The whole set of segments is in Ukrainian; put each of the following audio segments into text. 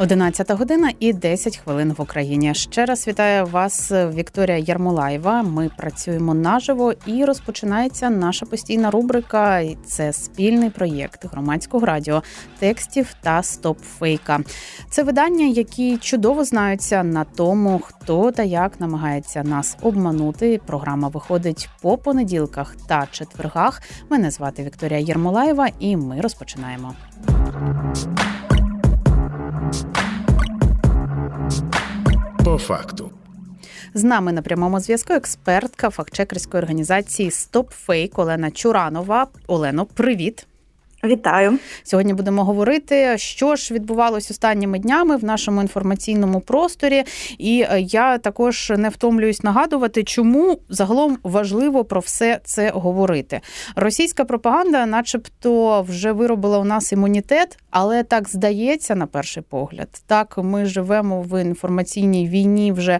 11:10 в Україні. Ще раз вітаю вас, Вікторія Єрмолаєва. Ми працюємо наживо і розпочинається наша постійна рубрика. Це спільний проєкт громадського радіо, текстів та стоп-фейка. Це видання, які чудово знаються на тому, хто та як намагається нас обманути. Програма виходить по понеділках та четвергах. Мене звати Вікторія Єрмолаєва і ми розпочинаємо. По факту. З нами на прямому зв'язку експертка фактчекерської організації Stop Fake Олена Чуранова. Олено, привіт. Вітаю. Сьогодні будемо говорити, що ж відбувалось останніми днями в нашому інформаційному просторі. І я також не втомлююсь нагадувати, чому загалом важливо про все це говорити. Російська пропаганда начебто вже виробила у нас імунітет, але так здається на перший погляд. Так, ми живемо в інформаційній війні вже,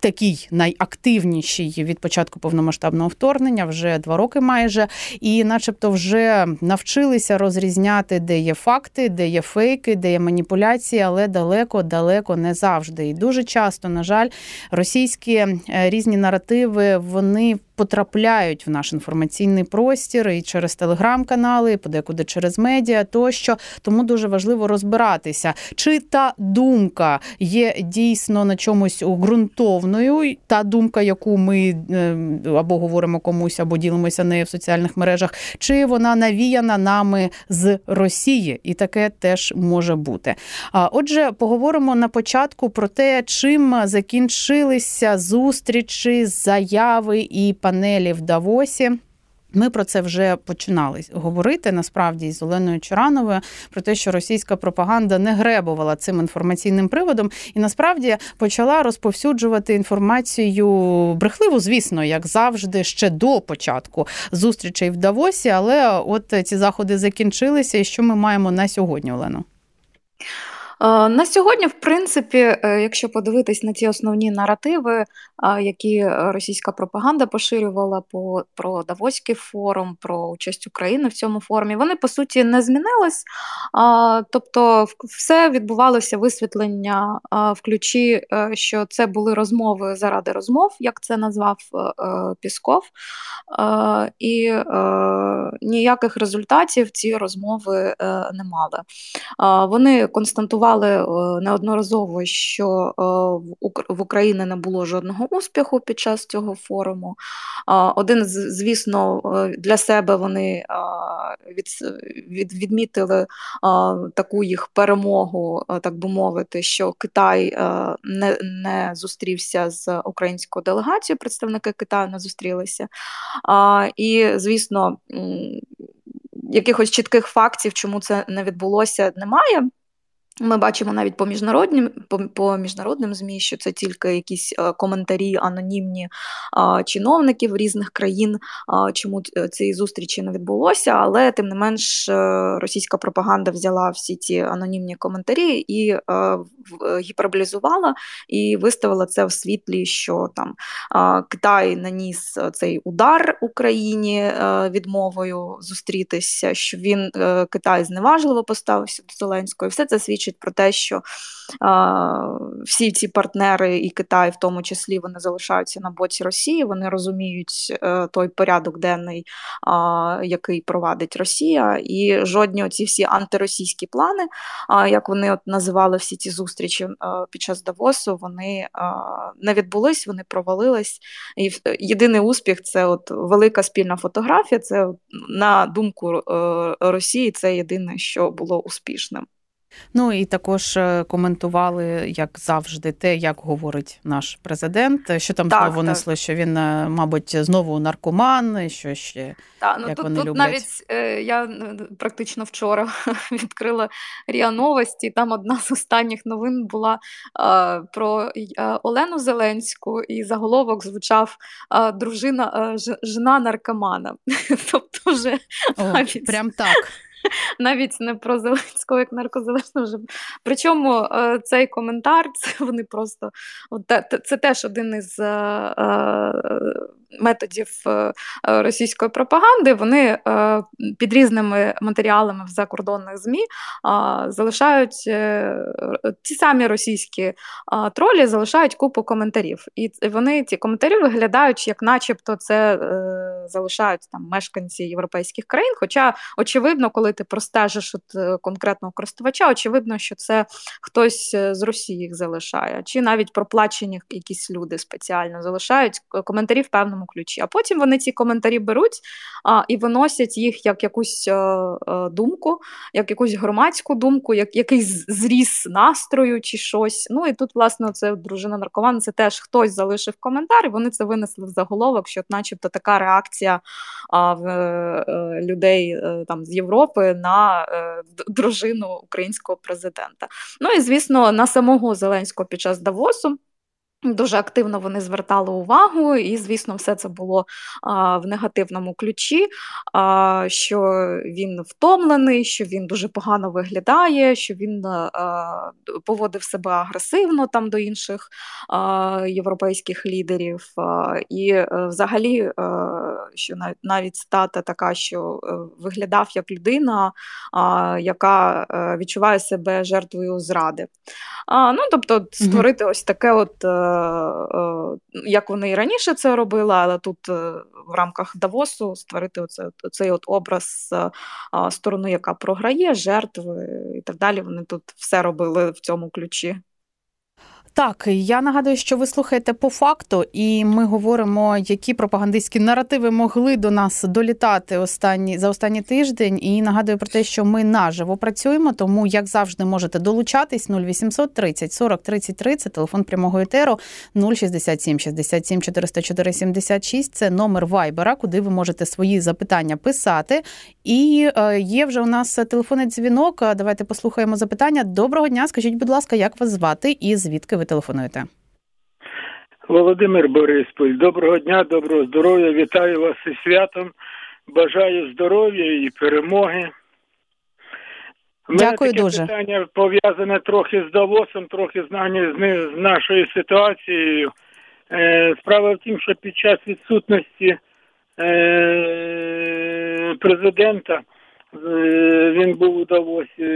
такій найактивнішій від початку повномасштабного вторгнення, вже 2 роки майже, і начебто вже навчилися розрізняти, де є факти, де є фейки, де є маніпуляції, але далеко не завжди. І дуже часто, на жаль, російські різні наративи, вони потрапляють в наш інформаційний простір і через телеграм-канали, і подекуди через медіа тощо. Тому дуже важливо розбиратися, чи та думка є дійсно на чомусь ґрунтовною, та думка, яку ми або говоримо комусь, або ділимося нею в соціальних мережах, чи вона навіяна нами з Росії. І таке теж може бути. Отже, поговоримо на початку про те, чим закінчилися зустрічі, заяви і панелі в Давосі. Ми про це вже починали говорити, насправді, з Оленою Чурановою, про те, що російська пропаганда не гребувала цим інформаційним приводом і, насправді, почала розповсюджувати інформацію брехливу, звісно, як завжди, ще до початку зустрічей в Давосі, але от ці заходи закінчилися. І що ми маємо на сьогодні, Олено? На сьогодні, в принципі, якщо подивитись на ті основні наративи, які російська пропаганда поширювала про Давоський форум, про участь України в цьому форумі, вони, по суті, не змінились. Тобто все відбувалося висвітлення в ключі, що це були розмови заради розмов, як це назвав Пісков, і ніяких результатів ці розмови не мали. Вони констатували неодноразово, що в Україні не було жодного успіху під час цього форуму. Один, звісно, для себе вони відмітили таку їх перемогу, так би мовити, що Китай не зустрівся з українською делегацією, представники Китаю не зустрілися. І, звісно, якихось чітких фактів, чому це не відбулося, немає. Ми бачимо навіть по міжнародним ЗМІ, що це тільки якісь коментарі анонімні чиновників різних країн, чому цієї зустрічі не відбулося, але тим не менш російська пропаганда взяла всі ці анонімні коментарі і гіперболізувала, і виставила це в світлі, що там Китай наніс цей удар Україні відмовою зустрітися, що Китай зневажливо поставився до Зеленського, і все це свідчить про те, що всі ці партнери і Китай в тому числі, вони залишаються на боці Росії, вони розуміють той порядок денний, який провадить Росія, і жодні оці всі антиросійські плани, як вони от називали всі ці зустрічі під час Давосу, вони не відбулись, вони провалились, і єдиний успіх – це от велика спільна фотографія, це на думку Росії, це єдине, що було успішним. Ну і також коментували, як завжди, те, як говорить наш президент, що там слово несли, що він, мабуть, знову наркоман, що ще, як тут, вони люблять. Тут навіть я практично вчора відкрила РІА Новості, там одна з останніх новин була про Олену Зеленську, і заголовок звучав «Дружина, жена наркомана». Тобто вже навіть... Прям так. навіть не про Зеленського як наркозалежного. Вже. Причому цей коментар, це вони просто, це теж один із методів російської пропаганди. Вони під різними матеріалами в закордонних ЗМІ залишають ті самі російські тролі, залишають купу коментарів. І вони ці коментарі виглядають, як начебто це залишають там мешканці європейських країн, хоча очевидно, коли ти простежиш от конкретного користувача, очевидно, що це хтось з Росії їх залишає, чи навіть проплачені якісь люди спеціально залишають коментарі в певному ключі. А потім вони ці коментарі беруть і виносять їх як якусь думку, як якусь громадську думку, як якийсь зріз настрою чи щось. Ну і тут, власне, це дружина наркомана, це теж хтось залишив коментар, і вони це винесли в заголовок, що начебто така реакція людей там з Європи на дружину українського президента. Ну і, звісно, на самого Зеленського під час Давосу дуже активно вони звертали увагу, і, звісно, все це було в негативному ключі, що він втомлений, що він дуже погано виглядає, що він поводив себе агресивно там до інших європейських лідерів. І взагалі, що навіть цитата така, що виглядав як людина, яка відчуває себе жертвою зради. Ну, тобто, створити ось таке от, як вони і раніше це робили, але тут в рамках Давосу створити цей от образ сторони, яка програє, жертви і так далі. Вони тут все робили в цьому ключі. Так, я нагадую, що ви слухаєте по факту, і ми говоримо, які пропагандистські наративи могли до нас долітати за останній тиждень. І нагадую про те, що ми наживо працюємо, тому, як завжди, можете долучатись. 0800 30 40 33, це телефон прямого етеру, 067 67 404 76, це номер Вайбера, куди ви можете свої запитання писати. І є вже у нас телефонний дзвінок, давайте послухаємо запитання. Доброго дня, скажіть, будь ласка, як вас звати і звідки ви телефонуєте? Володимир Борис Пусть, доброго дня, доброго здоров'я, вітаю вас із святом, бажаю здоров'я і перемоги. У мене дякую таке дуже. Питання пов'язане трохи з Давосом, трохи з нашою ситуацією. Справа в тім, що під час відсутності президента, він був у Давосі,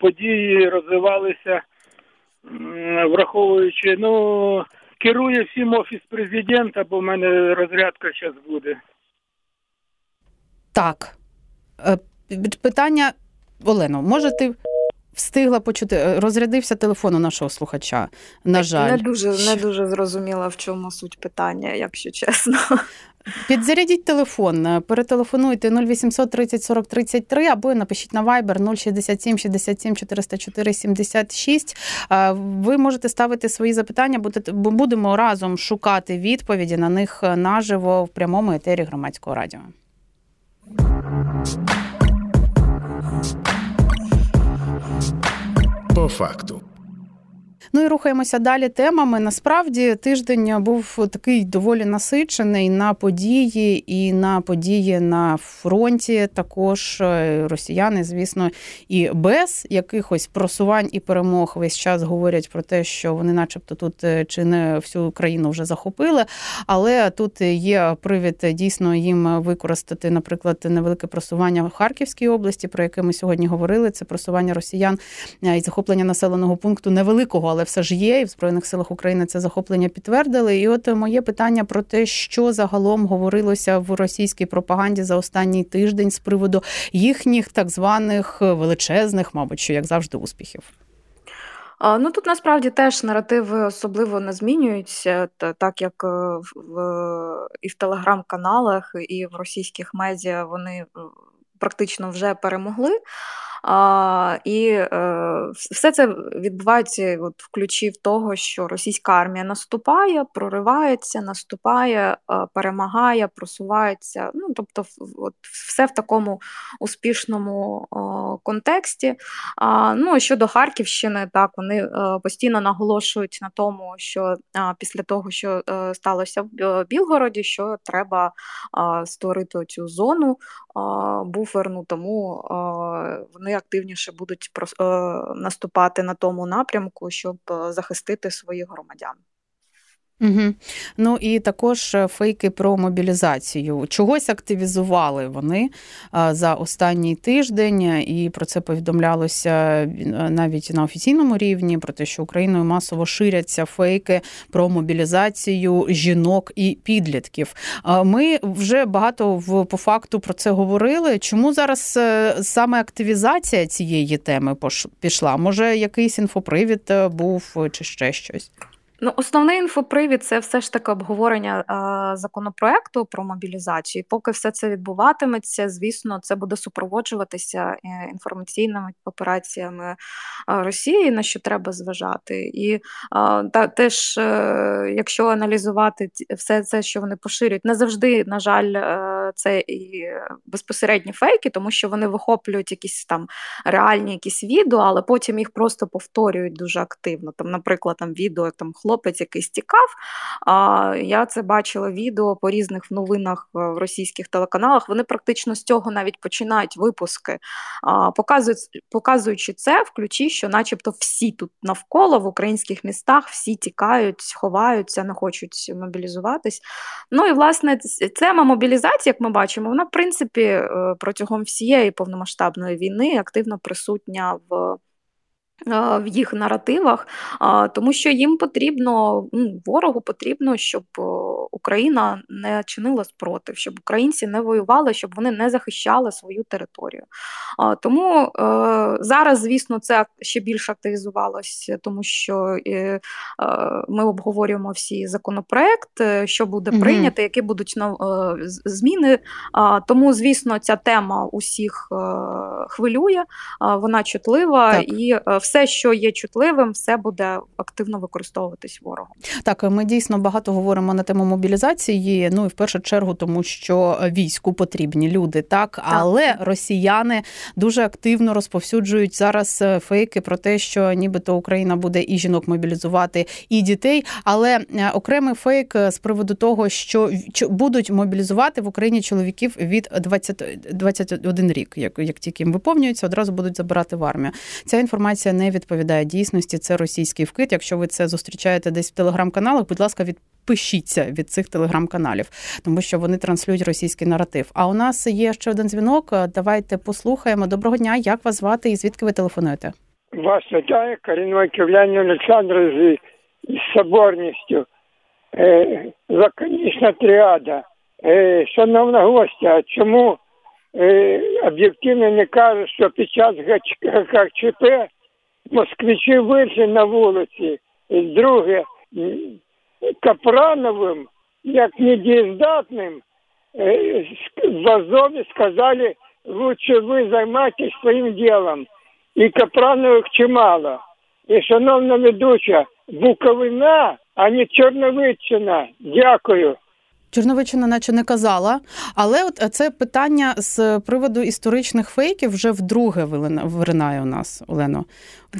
події розвивалися, враховуючи, керує всім офіс президента, бо в мене розрядка зараз буде. Так. Питання, Олено, може ти встигла почути, розрядився телефон у нашого слухача, на жаль. Не дуже зрозуміла, в чому суть питання, якщо чесно. Підзарядіть телефон, перетелефонуйте 0800 30 40 33 або напишіть на Viber 067 67 404 76. Ви можете ставити свої запитання, будемо разом шукати відповіді на них наживо в прямому етері Громадського радіо. По факту. Ну і рухаємося далі темами. Насправді тиждень був такий доволі насичений на події на фронті. Також росіяни, звісно, і без якихось просувань і перемог весь час говорять про те, що вони начебто тут чи не всю країну вже захопили. Але тут є привід дійсно їм використати, наприклад, невелике просування в Харківській області, про яке ми сьогодні говорили. Це просування росіян і захоплення населеного пункту невеликого, але все ж є, і в Збройних силах України це захоплення підтвердили. І от моє питання про те, що загалом говорилося в російській пропаганді за останній тиждень з приводу їхніх так званих величезних, мабуть, що як завжди, успіхів. Ну, тут насправді теж наративи особливо не змінюються, так як і в телеграм-каналах, і в російських медіа вони практично вже перемогли. І все це відбувається от в ключі в того, що російська армія наступає, проривається, наступає, перемагає, просувається. Ну, тобто от все в такому успішному контексті. Ну, щодо Харківщини, так, вони постійно наголошують на тому, що після того, що сталося в Білгороді, що треба створити цю зону буферну, тому вони активніше будуть наступати на тому напрямку, щоб захистити своїх громадян. Угу. Ну і також фейки про мобілізацію. Чогось активізували вони за останній тиждень, і про це повідомлялося навіть на офіційному рівні, про те, що Україною масово ширяться фейки про мобілізацію жінок і підлітків. Ми вже багато по факту про це говорили. Чому зараз саме активізація цієї теми пішла? Може, якийсь інфопривід був чи ще щось? Ну, основний інфопривід – це все ж таки обговорення законопроекту про мобілізацію. І поки все це відбуватиметься, звісно, це буде супроводжуватися інформаційними операціями Росії, на що треба зважати. І теж, якщо аналізувати все це, що вони поширюють, не завжди, на жаль, це і безпосередні фейки, тому що вони вихоплюють якісь там реальні якісь відео, але потім їх просто повторюють дуже активно. Там, наприклад, там відео, як там хлопець якийсь тікав. Я це бачила відео по різних новинах в російських телеканалах. Вони практично з цього навіть починають випуски, показуючи це в ключі, що начебто всі тут навколо, в українських містах, всі тікають, ховаються, не хочуть мобілізуватись. Ну і, власне, тема мобілізації, як ми бачимо, вона, в принципі, протягом всієї повномасштабної війни активно присутня в їх наративах, тому що їм потрібно, ворогу потрібно, щоб Україна не чинила спротив, щоб українці не воювали, щоб вони не захищали свою територію. Тому зараз, звісно, це ще більше активізувалось, тому що ми обговорюємо всі законопроекти, що буде прийнято, які будуть зміни. Тому, звісно, ця тема усіх хвилює, вона чутлива, так. І все, що є чутливим, все буде активно використовуватись ворогом. Так, ми дійсно багато говоримо на тему мобілізації, ну і в першу чергу тому, що війську потрібні люди, так? Але росіяни дуже активно розповсюджують зараз фейки про те, що нібито Україна буде і жінок мобілізувати, і дітей, але окремий фейк з приводу того, що будуть мобілізувати в Україні чоловіків від 21 рік, як тільки їм виповнюється, одразу будуть забирати в армію. Ця інформація не відповідає дійсності, це російський вкид. Якщо ви це зустрічаєте десь в телеграм-каналах, будь ласка, відпишіться від цих телеграм-каналів, тому що вони транслюють російський наратив. А у нас є ще один дзвінок, давайте послухаємо. Доброго дня, як вас звати і звідки ви телефонуєте? Вас вітає Каріна Ківлянюк Олександрівна із Соборністю. Лаконічна тріада. Шановна гостя, чому об'єктивно не кажуть, що під час ГКЧП москвичі вийшли на вулиці. Друге, Капрановим, як недієздатним, в Азові сказали, лучше ви займайтесь своїм ділом. І Капранових чимало. І, шановна ведуча, Буковина, а не Черновичина. Дякую. Черновичина наче не казала, але от це питання з приводу історичних фейків вже вдруге виринає у нас, Олено.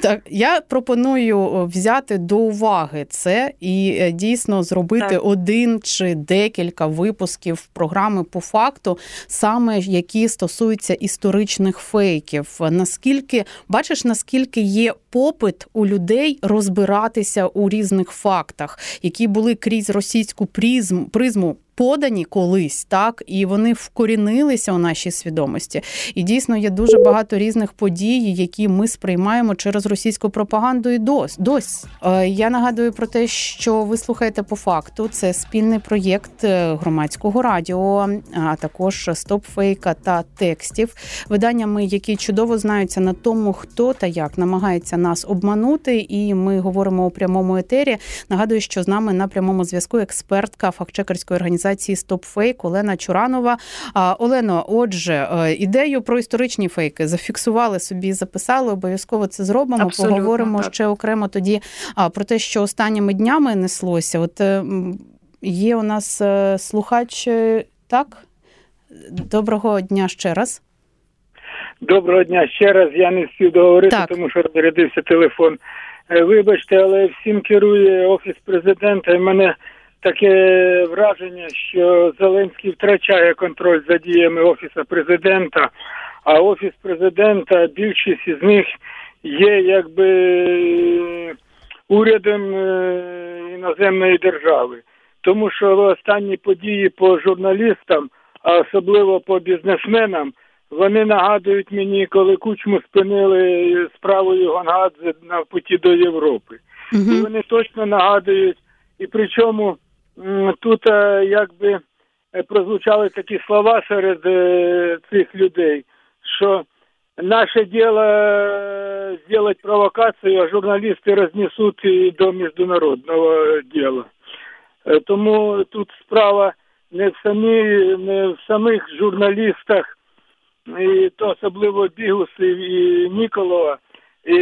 Так, я пропоную взяти до уваги це і дійсно зробити один чи декілька випусків програми по факту, саме які стосуються історичних фейків. Наскільки, бачиш, наскільки є попит у людей розбиратися у різних фактах, які були крізь російську призму подані колись, так, і вони вкорінилися у нашій свідомості. І дійсно є дуже багато різних подій, які ми сприймаємо через російську пропаганду і досі. Я нагадую про те, що ви слухаєте по факту. Це спільний проєкт громадського радіо, а також Stop Fake та текстів. Виданнями, які чудово знаються на тому, хто та як намагається нас обманути. І ми говоримо у прямому етері. Нагадую, що з нами на прямому зв'язку експертка фактчекерської організації організації Stop Fake Олена Чуранова. Олено, отже, ідею про історичні фейки зафіксували собі, записали, обов'язково це зробимо. Абсолютно, поговоримо так. Ще окремо тоді про те, що останніми днями неслося. От є у нас слухач, так? Доброго дня ще раз. Доброго дня ще раз. Я не встиг договорити, так, тому що розрядився телефон. Вибачте, але всім керує Офіс Президента, і мене таке враження, що Зеленський втрачає контроль за діями Офісу Президента, а Офіс Президента, більшість із них є якби урядом іноземної держави. Тому що останні події по журналістам, а особливо по бізнесменам, вони нагадують мені, коли Кучму спинили справою Гонгадзе на путі до Європи. Угу. І вони точно нагадують, і причому тут якби прозвучали такі слова серед цих людей, що наше діло зробити провокацію, а журналісти рознесуть і до міжнародного діла. Тому тут справа не в самих журналістах, і то особливо Бігус і Ніколова, і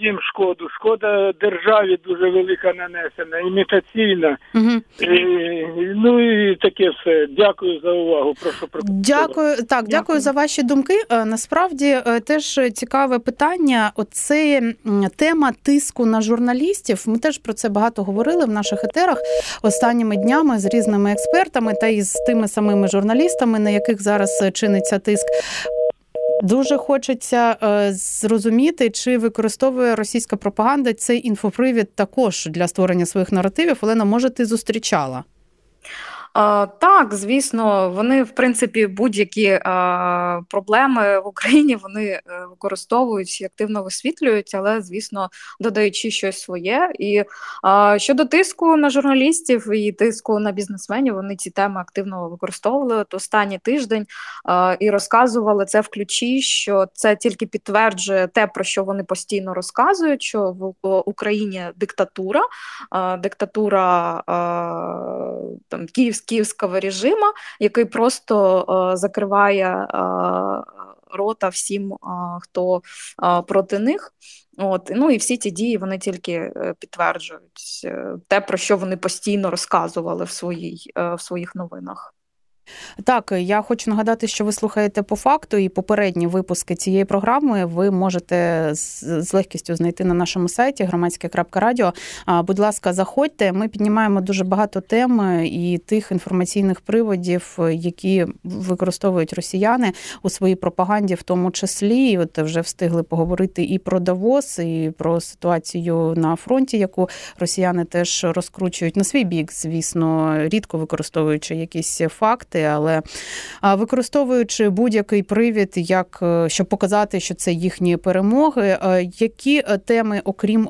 їм шкоду. Шкода державі дуже велика нанесена, імітаційна. Угу. І таке все. Дякую за увагу. Прошу прокоментувати. Дякую за ваші думки. Насправді теж цікаве питання. Оце тема тиску на журналістів. Ми теж про це багато говорили в наших етерах останніми днями з різними експертами та із тими самими журналістами, на яких зараз чиниться тиск. Дуже хочеться зрозуміти, чи використовує російська пропаганда цей інфопривід також для створення своїх наративів. Олена, може, ти зустрічала? Так, звісно, вони, в принципі, будь-які проблеми в Україні вони використовують і активно висвітлюють, але, звісно, додаючи щось своє. І щодо тиску на журналістів і тиску на бізнесменів, вони ці теми активно використовували останній тиждень і розказували це в ключі, що це тільки підтверджує те, про що вони постійно розказують, що в Україні диктатура київського режиму, який просто закриває рота всім, хто проти них. От, ну і всі ці дії вони тільки підтверджують те, про що вони постійно розказували в своїх новинах. Так, я хочу нагадати, що ви слухаєте по факту, і попередні випуски цієї програми ви можете з легкістю знайти на нашому сайті громадське.радіо. Будь ласка, заходьте. Ми піднімаємо дуже багато тем і тих інформаційних приводів, які використовують росіяни у своїй пропаганді в тому числі. І от вже встигли поговорити і про Давос, і про ситуацію на фронті, яку росіяни теж розкручують на свій бік, звісно, рідко використовуючи якісь факти, але використовуючи будь-який привід, щоб показати, що це їхні перемоги. Які теми, окрім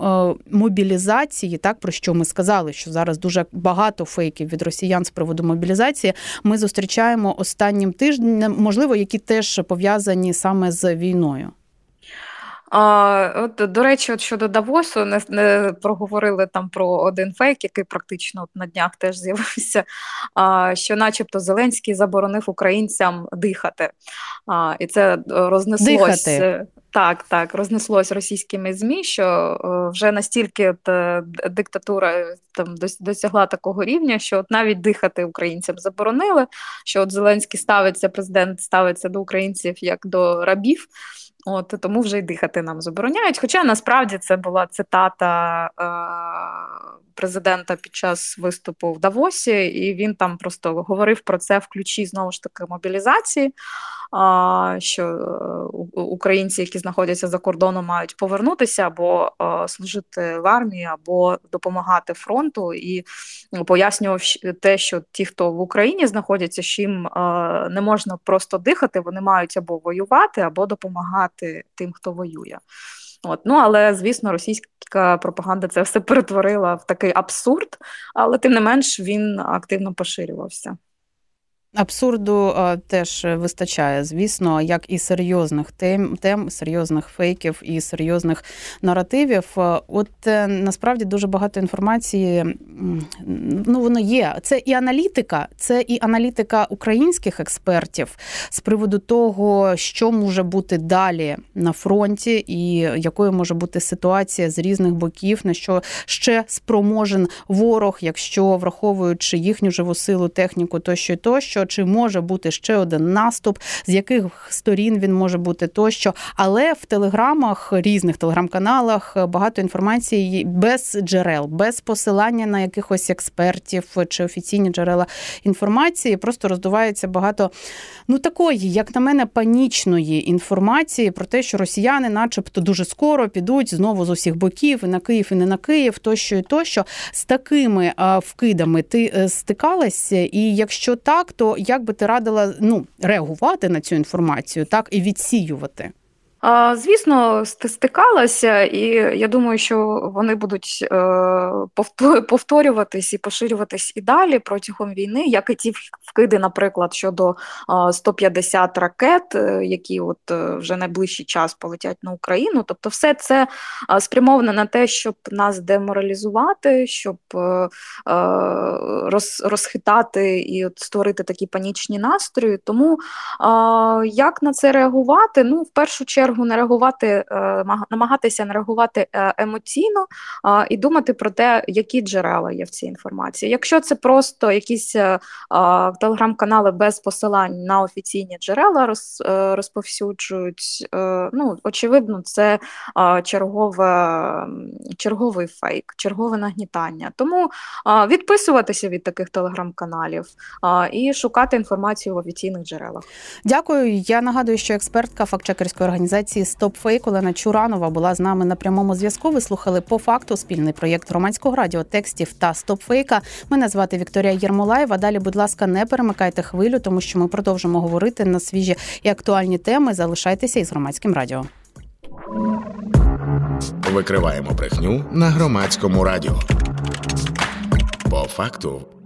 мобілізації, так, про що ми сказали, що зараз дуже багато фейків від росіян з приводу мобілізації, ми зустрічаємо останнім тижнем, можливо, які теж пов'язані саме з війною? От, до речі, от щодо Давосу, не проговорили там про один фейк, який практично от на днях теж з'явився, що начебто Зеленський заборонив українцям дихати. І це рознеслось. Дихати. Так, рознеслось російськими ЗМІ, що вже настільки диктатура там досягла такого рівня, що от навіть дихати українцям заборонили, що от Зеленський президент ставиться до українців як до рабів. От, тому вже й дихати нам забороняють. Хоча насправді це була цитата президента під час виступу в Давосі, і він там просто говорив про це в ключі, знову ж таки, мобілізації, що українці, які знаходяться за кордоном, мають повернутися або служити в армії, або допомагати фронту, і пояснював те, що ті, хто в Україні знаходяться, що їм не можна просто дихати, вони мають або воювати, або допомагати тим, хто воює. От, ну, але, звісно, російська пропаганда це все перетворила в такий абсурд, але, тим не менш, він активно поширювався. Абсурду теж вистачає, звісно, як і серйозних тем, серйозних фейків і серйозних наративів. От насправді дуже багато інформації, ну, воно є. Це і аналітика українських експертів з приводу того, що може бути далі на фронті і якою може бути ситуація з різних боків, на що ще спроможен ворог, якщо враховуючи їхню живу силу, техніку тощо і тощо. Чи може бути ще один наступ, з яких сторін він може бути тощо. Але в телеграмах, різних телеграм-каналах багато інформації без джерел, без посилання на якихось експертів чи офіційні джерела інформації. Просто роздувається багато, ну, такої, як на мене, панічної інформації про те, що росіяни начебто дуже скоро підуть знову з усіх боків, і на Київ, і не на Київ, тощо і тощо. З такими вкидами ти стикалась? І якщо так, то як би ти радила, ну, реагувати на цю інформацію, так, і відсіювати? Звісно, стикалася, і я думаю, що вони будуть повторюватись і поширюватись і далі протягом війни, як і ті вкиди, наприклад, щодо 150 ракет, які от вже найближчий час полетять на Україну. Тобто все це спрямовано на те, щоб нас деморалізувати, щоб розхитати і от створити такі панічні настрої. Тому як на це реагувати? Ну, в першу чергу, намагатися не реагувати емоційно і думати про те, які джерела є в цій інформації. Якщо це просто якісь телеграм-канали без посилань на офіційні джерела розповсюджують, ну, очевидно, це черговий фейк, чергове нагнітання. Тому відписуватися від таких телеграм-каналів і шукати інформацію в офіційних джерелах. Дякую. Я нагадую, що експертка фактчекерської організації Stop Fake Олена Чуранова була з нами на прямому зв'язку. Ви слухали «По факту» – спільний проєкт Громадського радіо, текстів та Stop Fake. Мене звати Вікторія Єрмолаєва. Далі, будь ласка, не перемикайте хвилю, тому що ми продовжимо говорити на свіжі і актуальні теми. Залишайтеся із Громадським радіо. Викриваємо брехню на Громадському радіо. По факту.